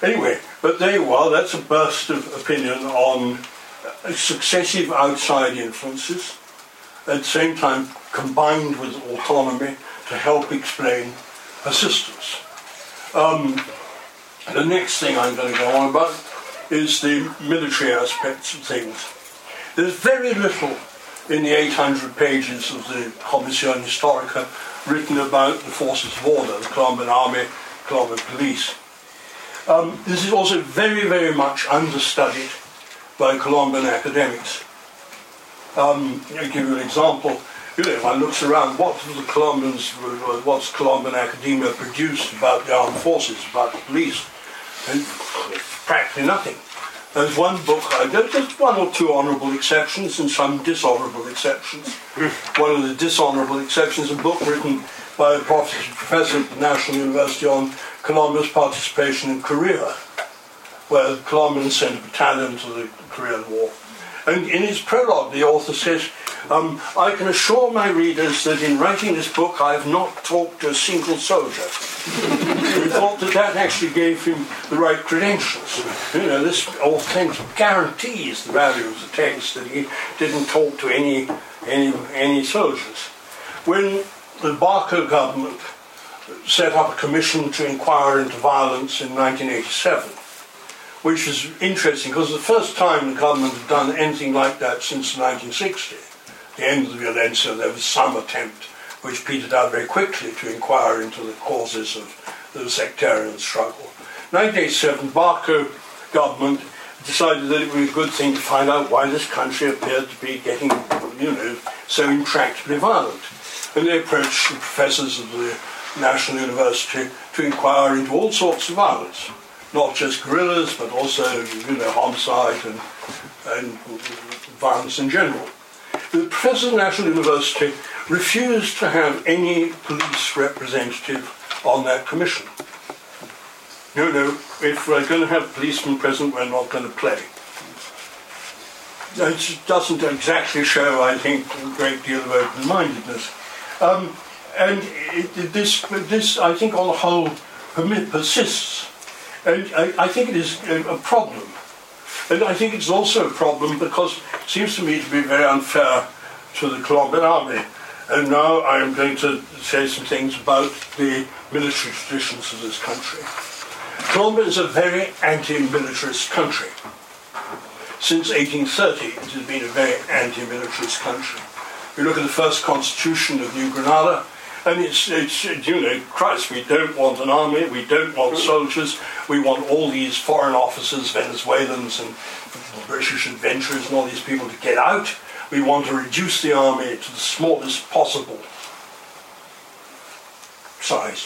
Anyway, but there you are, that's a burst of opinion on successive outside influences, at the same time combined with autonomy to help explain persistence. The next thing I'm going to go on about is the military aspects of things. There's very little in the 800 pages of the Comisión Histórica written about the forces of order, the Colombian army, Colombian police. This is also very, very much understudied by Colombian academics. I'll give you an example. If one looks around, what's Colombian academia produced about the armed forces, about the police? And practically nothing. There's one book, there's one or two honourable exceptions and some dishonourable exceptions. One of the dishonourable exceptions is a book written by a professor at the National University on Colombia's participation in Korea, where the Colombians sent a battalion to the Korean War. And in his prologue, the author says, I can assure my readers that in writing this book I have not talked to a single soldier. We thought that actually gave him the right credentials. You know, this authentic guarantees the value of the text, that he didn't talk to any soldiers. When the Barker government set up a commission to inquire into violence in 1987, which is interesting because the first time the government had done anything like that since 1960, the end of the Violencia, there was some attempt, which petered out very quickly, to inquire into the causes of the sectarian struggle. 1987, the Barker government decided that it would be a good thing to find out why this country appeared to be getting, so intractably violent. And they approached the professors of the National University to inquire into all sorts of violence. Not just guerrillas, but also, homicide and violence in general. The professor of the National University refused to have any police representative on that commission. No, if we're going to have policemen present, we're not going to play. It doesn't exactly show, I think, a great deal of open-mindedness. And this, I think, on the whole, persists. And I think it is a problem. And I think it's also a problem because it seems to me to be very unfair to the Colombian army. And now I'm going to say some things about the military traditions of this country. Colombia is a very anti-militarist country. Since 1830, it has been a very anti-militarist country. We look at the first constitution of New Granada, and Christ, we don't want an army, we don't want soldiers, we want all these foreign officers, Venezuelans and British adventurers and all these people to get out. We want to reduce the army to the smallest possible size.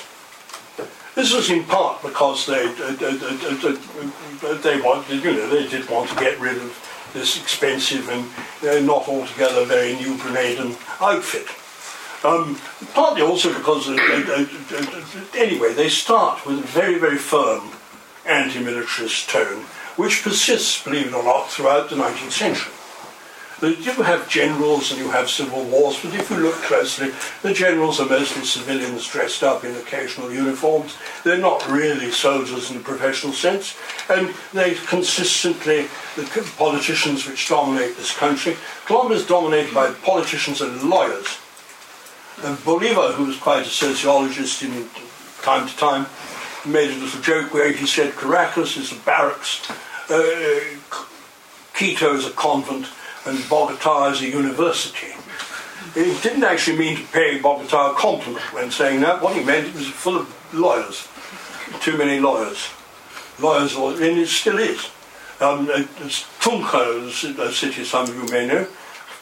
This was in part because they did want to get rid of this expensive and not altogether very new Grenadian outfit. Partly also because, they start with a very, very firm anti-militarist tone, which persists, believe it or not, throughout the 19th century. You have generals and you have civil wars, but if you look closely, the generals are mostly civilians dressed up in occasional uniforms. They're not really soldiers in the professional sense, and they consistently, the politicians which dominate this country, Colombia is dominated by politicians and lawyers. And Bolivar, who was quite a sociologist in time to time, made a little joke where he said Caracas is a barracks, Quito is a convent, and Bogotá is a university. He didn't actually mean to pay Bogotá a compliment when saying that. What he meant was full of lawyers, too many lawyers. Lawyers, and it still is. Tunja is a city some of you may know,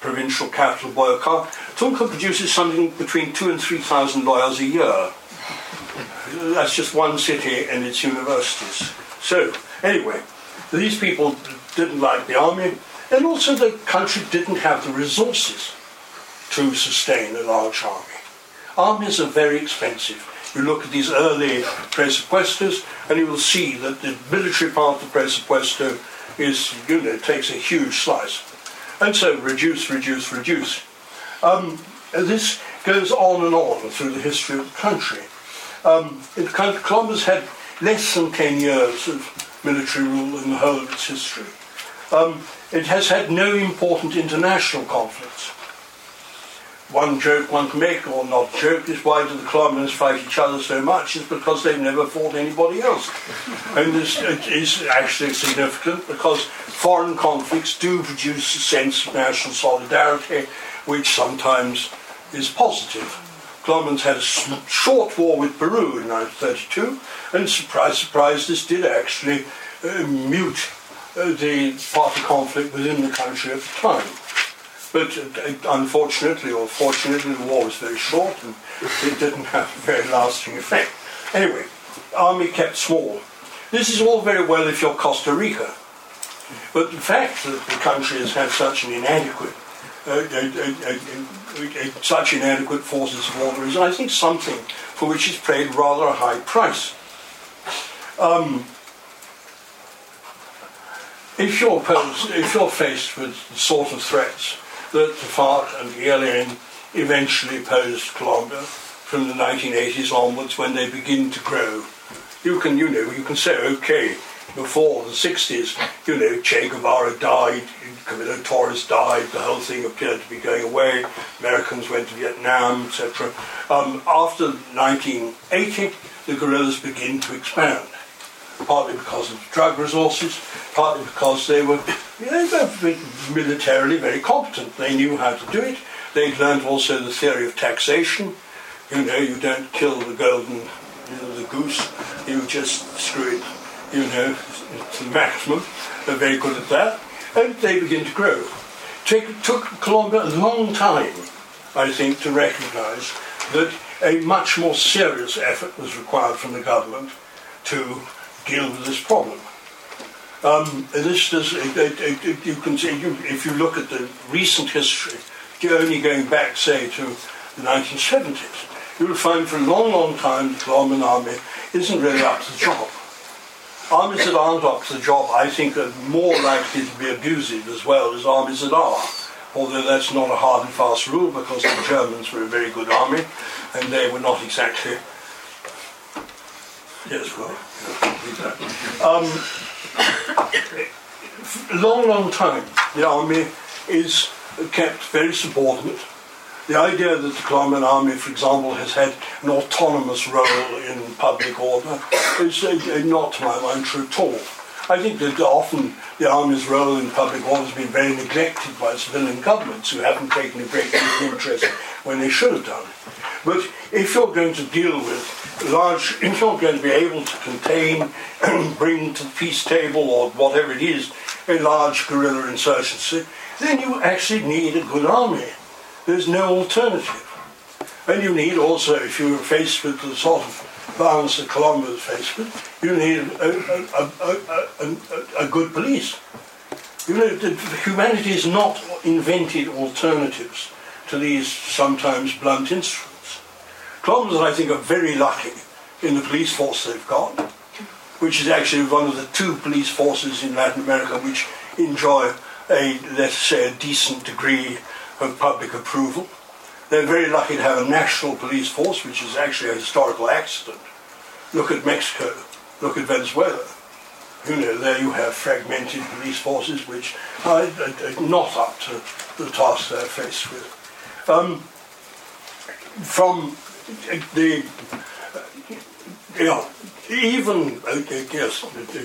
provincial capital Boyacá. Tunja produces something between 2,000 and 3,000 lawyers a year. That's just one city and its universities. So, anyway, these people didn't like the army, and also the country didn't have the resources to sustain a large army. Armies are very expensive. You look at these early presupuestos, and you will see that the military part of the presupuesto is, takes a huge slice. And so reduce. This goes on and on through the history of the country. Colombia's had less than 10 years of military rule in the whole of its history. It has had no important international conflicts. one joke one can make, or not joke, is why do the communists fight each other so much? It's because they've never fought anybody else. And this is actually significant because foreign conflicts do produce a sense of national solidarity, which sometimes is positive. Communists had a short war with Peru in 1932, and surprise, surprise, this did actually mute the party conflict within the country at the time. But unfortunately, or fortunately, the war was very short and it didn't have a very lasting effect. Anyway, army kept small. This is all very well if you're Costa Rica, but the fact that the country has had such an inadequate such inadequate forces of order is, I think, something for which it's paid rather a high price. If you're faced with the sort of threats that the FARC and the ELN eventually posed to Colombia from the 1980s onwards, when they begin to grow, you can say, okay, before the 60s, Che Guevara died, Camilo Torres died, the whole thing appeared to be going away, Americans went to Vietnam, etc. After 1980, the guerrillas begin to expand, partly because of the drug resources, partly because they were militarily very competent. They knew how to do it. They'd learned also the theory of taxation. You don't kill the golden, the goose, you just screw it, to the maximum. They're very good at that. And they begin to grow. It took Colombia a long time, I think, to recognise that a much more serious effort was required from the government to deal with this problem. You can see, if you look at the recent history, only going back, say, to the 1970s, you'll find for a long, long time the Colombian army isn't really up to the job. Armies that aren't up to the job, I think, are more likely to be abusive as well as armies that are, although that's not a hard and fast rule, because the Germans were a very good army, and they were not exactly... Yes, well, long time the army is kept very subordinate. The idea that the Colombian army, for example, has had an autonomous role in public order is not, to my mind, true at all. I think that often the army's role in public order has been very neglected by civilian governments who haven't taken a great deal of interest when they should have done. But if you're going to deal with large, if you're going to be able to contain and bring to the peace table or whatever it is, a large guerrilla insurgency, then you actually need a good army. There's no alternative. And you need also, if you're faced with the sort of violence that Colombia was faced with, you need a good police. Humanity has not invented alternatives to these sometimes blunt instruments. Colombians, I think, are very lucky in the police force they've got, which is actually one of the two police forces in Latin America which enjoy a, let's say, a decent degree of public approval. They're very lucky to have a national police force, which is actually a historical accident. Look at Mexico, look at Venezuela. There you have fragmented police forces which are not up to the task they're faced with.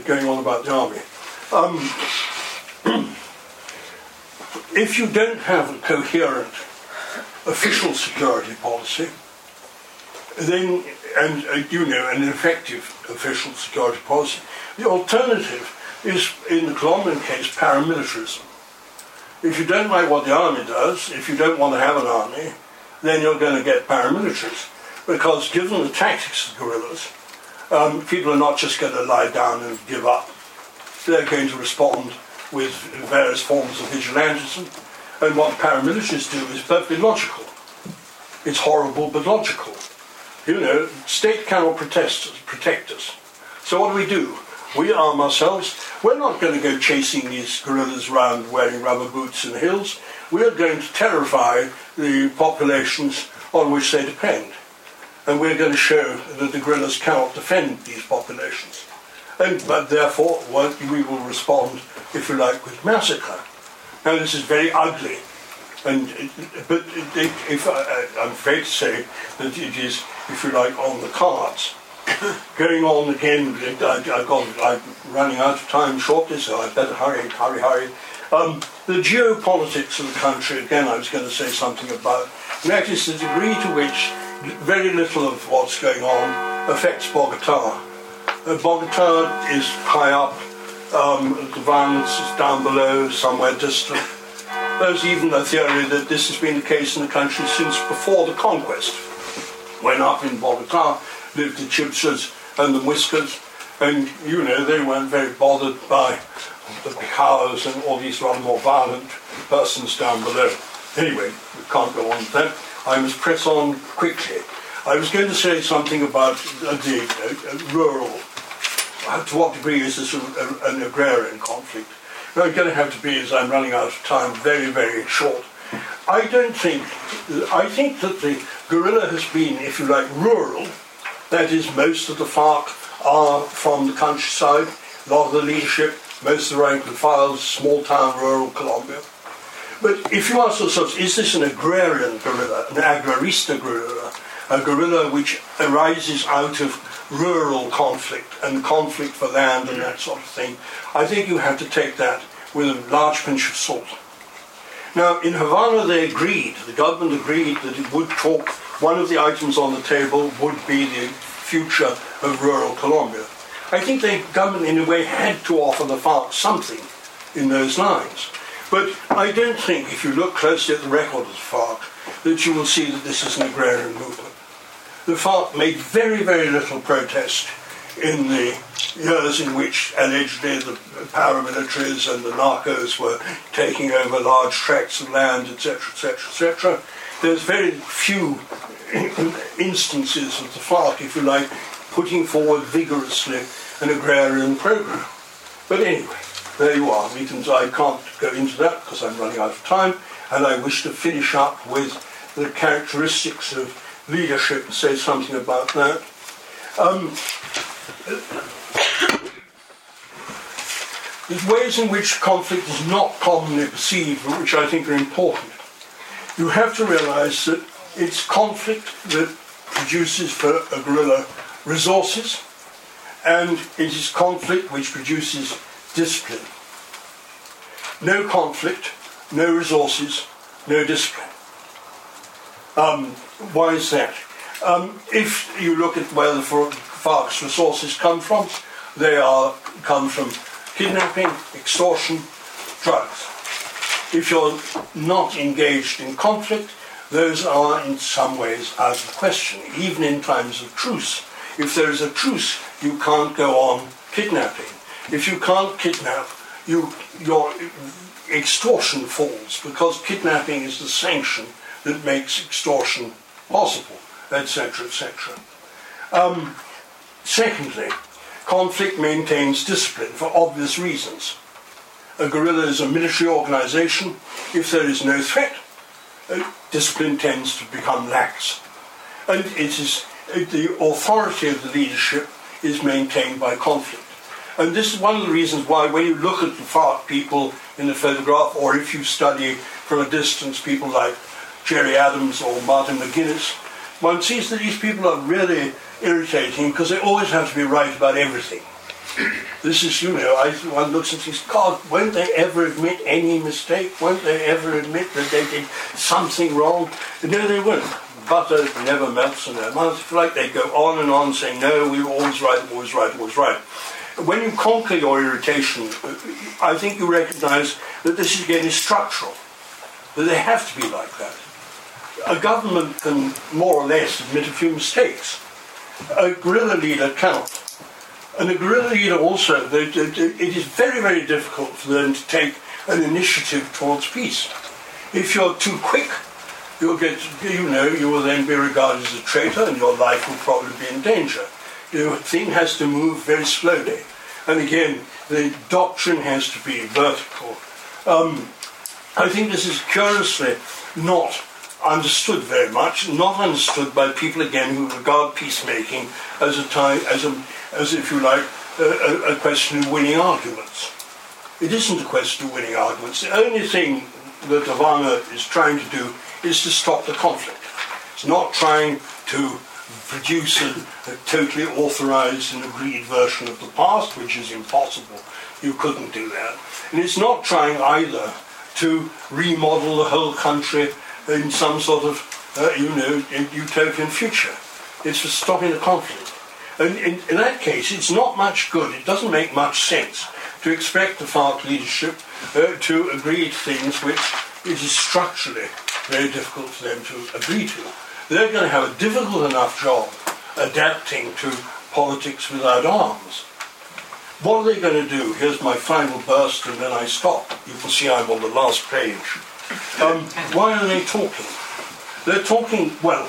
Going on about the army. If you don't have a coherent official security policy, then, and an effective official security policy, the alternative is, in the Colombian case, paramilitarism. If you don't like what the army does, if you don't want to have an army, then you're going to get paramilitaries, because given the tactics of guerrillas, people are not just going to lie down and give up. They're going to respond with various forms of vigilantism. And what paramilitaries do is perfectly logical. It's horrible, but logical. State cannot protect us. So what do? We arm ourselves. We're not going to go chasing these guerrillas around wearing rubber boots in the hills. We're going to terrify the populations on which they depend. And we're going to show that the guerrillas cannot defend these populations. But therefore, we will respond, if you like, with massacre. Now, this is very ugly I'm afraid to say that it is, if you like, on the cards. Going on again, I'm running out of time shortly, so I'd better hurry. The geopolitics of the country, again, I was going to say something about. And that is the degree to which very little of what's going on affects Bogotá. Bogotá is high up, the violence is down below, somewhere distant. There's even a theory that this has been the case in the country since before the conquest, when up in Bogotá lived the Gypsies and the Whiskers, and you know, they weren't very bothered by the Picaos and all these rather more violent persons down below. Anyway, we can't go on with that. I must press on quickly. I was going to say something about the rural, to what degree is this an agrarian conflict? What I'm going to have to be, as I'm running out of time, very, very short. I think that the guerrilla has been, if you like, rural. That is, most of the FARC are from the countryside, a lot of the leadership, most of the rank and file, small town, rural Colombia. But if you ask yourself, is this an agrarian guerrilla, an agrarista guerrilla, a guerrilla which arises out of rural conflict and conflict for land and that sort of thing, I think you have to take that with a large pinch of salt. Now, in Havana they agreed, the government agreed that it would talk, one of the items on the table would be the future of rural Colombia. I think the government in a way had to offer the FARC something in those lines. But I don't think, if you look closely at the record of the FARC, that you will see that this is an agrarian movement. The FARC made very, very little protest in the years in which allegedly the paramilitaries and the narcos were taking over large tracts of land, etc., etc., etc. There's very few instances of the FARC, if you like, putting forward vigorously an agrarian program. But anyway, there you are, meetings. I can't go into that because I'm running out of time, and I wish to finish up with the characteristics of leadership and say something about that. There's ways in which conflict is not commonly perceived, but which I think are important. You have to realise that it's conflict that produces for a guerrilla resources, and it is conflict which produces discipline. No conflict, no resources, no discipline. Why is that? If you look at where the FARC's resources come from, they come from kidnapping, extortion, drugs. If you're not engaged in conflict, those are in some ways out of question, even in times of truce. If there is a truce, you can't go on kidnapping. If you can't kidnap, your extortion falls, because kidnapping is the sanction that makes extortion possible, etc., etc. Secondly, conflict maintains discipline for obvious reasons. A guerrilla is a military organisation. If there is no threat, discipline tends to become lax. And it is the authority of the leadership is maintained by conflict. And this is one of the reasons why, when you look at the FARC people in the photograph, or if you study from a distance people like Jerry Adams or Martin McGuinness, one sees that these people are really irritating because they always have to be right about everything. This is, you know, one looks and says, God, won't they ever admit any mistake? Won't they ever admit that they did something wrong? No, they won't. Butter never melts in their mouth. It's like they go on and on saying, no, we were always right, always right, always right. When you conquer your irritation, I think you recognise that this is again structural, that they have to be like that. A government can more or less admit a few mistakes. A guerrilla leader cannot. And the guerrilla leader also, it is very, very difficult for them to take an initiative towards peace. If you're too quick, you will then be regarded as a traitor and your life will probably be in danger. The thing has to move very slowly. And again, the doctrine has to be vertical. I think this is curiously not understood very much, not understood by people again who regard peacemaking as a question of winning arguments. It isn't a question of winning arguments. The only thing that Havana is trying to do is to stop the conflict. It's not trying to produce a totally authorized and agreed version of the past, which is impossible. You couldn't do that. And it's not trying either to remodel the whole country in some sort of, utopian future. It's for stopping the conflict. And in that case, it's not much good. It doesn't make much sense to expect the FARC leadership to agree to things which it is structurally very difficult for them to agree to. They're going to have a difficult enough job adapting to politics without arms. What are they going to do? Here's my final burst and then I stop. You can see I'm on the last page. Why are they talking? They're talking, well,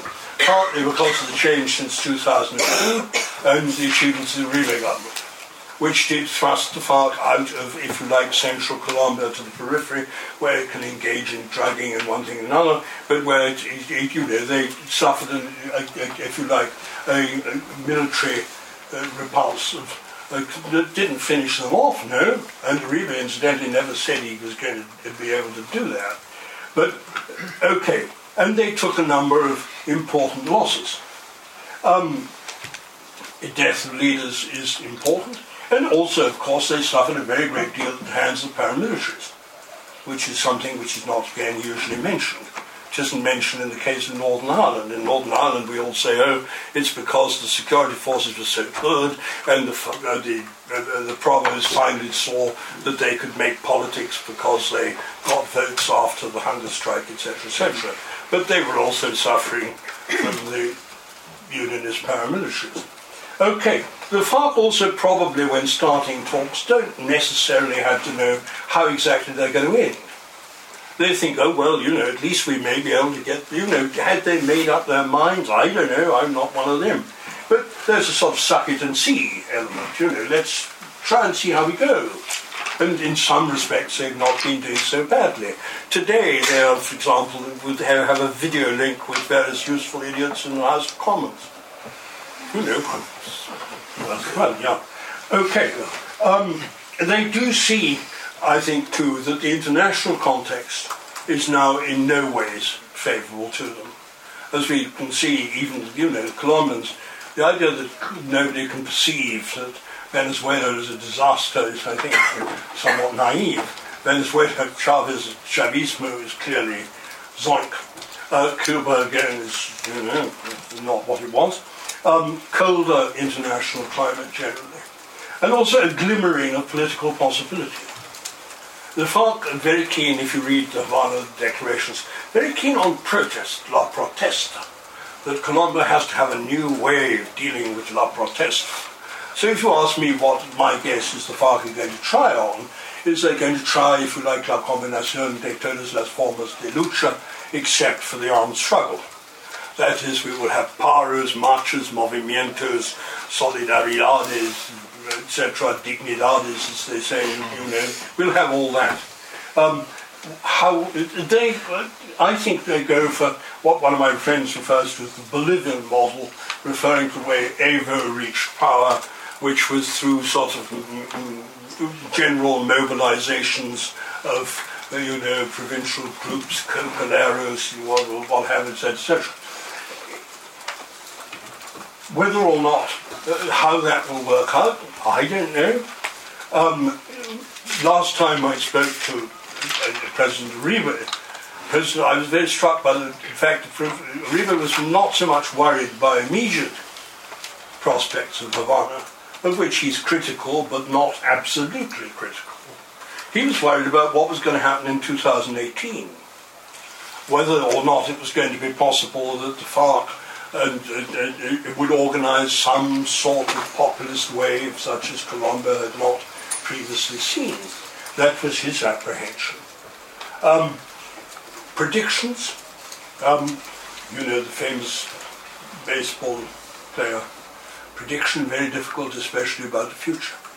partly because of the change since 2002 and the achievements of the Uribe government, which did thrust the FARC out of, if you like, central Colombia to the periphery, where it can engage in drugging and one thing and another, but where it, they suffered, a military repulse that didn't finish them off, no, and Uribe incidentally never said he was going to be able to do that. But, okay, and they took a number of important losses. The death of leaders is important. And also, of course, they suffered a very great deal at the hands of paramilitaries, which is something which is not again usually mentioned. It isn't mentioned in the case of Northern Ireland. In Northern Ireland, we all say, oh, it's because the security forces were so good and the provost finally saw that they could make politics because they got votes after the hunger strike, etc., etc. But they were also suffering from the unionist paramilitaries. Okay, the FARC also probably, when starting talks, don't necessarily have to know how exactly they're going to end. They think, oh, well, at least we may be able to get, had they made up their minds, I don't know, I'm not one of them. But there's a sort of suck it and see element, let's try and see how we go. And in some respects, they've not been doing so badly. Today, they are, for example, would have a video link with various useful idiots in the House of Commons. Well, yeah. Okay. They do see, I think, too, that the international context is now in no ways favourable to them. As we can see, even, the Colombians, the idea that nobody can perceive that Venezuela is a disaster is, I think, somewhat naive. Venezuela, Chavismo is clearly zoink. Cuba, again, is, not what it was. Colder international climate generally, and also a glimmering of political possibility. The FARC are very keen, if you read the Havana declarations, very keen on protest, la protesta, that Colombia has to have a new way of dealing with la protesta. So if you ask me what my guess is the FARC are going to try on, is they're going to try, if you like, la combinación de todas las formas de lucha, except for the armed struggle. That is, we will have paros, marches, movimientos, solidaridades, etc., dignidades, as they say, we'll have all that. I think they go for what one of my friends refers to as the Bolivian model, referring to the way Evo reached power, which was through sort of general mobilizations of, provincial groups, cocaleros, what have, etc. Whether or not how that will work out, I don't know. Last time I spoke to President Uribe, I was very struck by the fact that Uribe was not so much worried by immediate prospects of Havana, of which he's critical but not absolutely critical. He was worried about what was going to happen in 2018, whether or not it was going to be possible that the FARC and would organise some sort of populist wave such as Colombia had not previously seen. That was his apprehension. Predictions. The famous baseball player prediction, very difficult, especially about the future.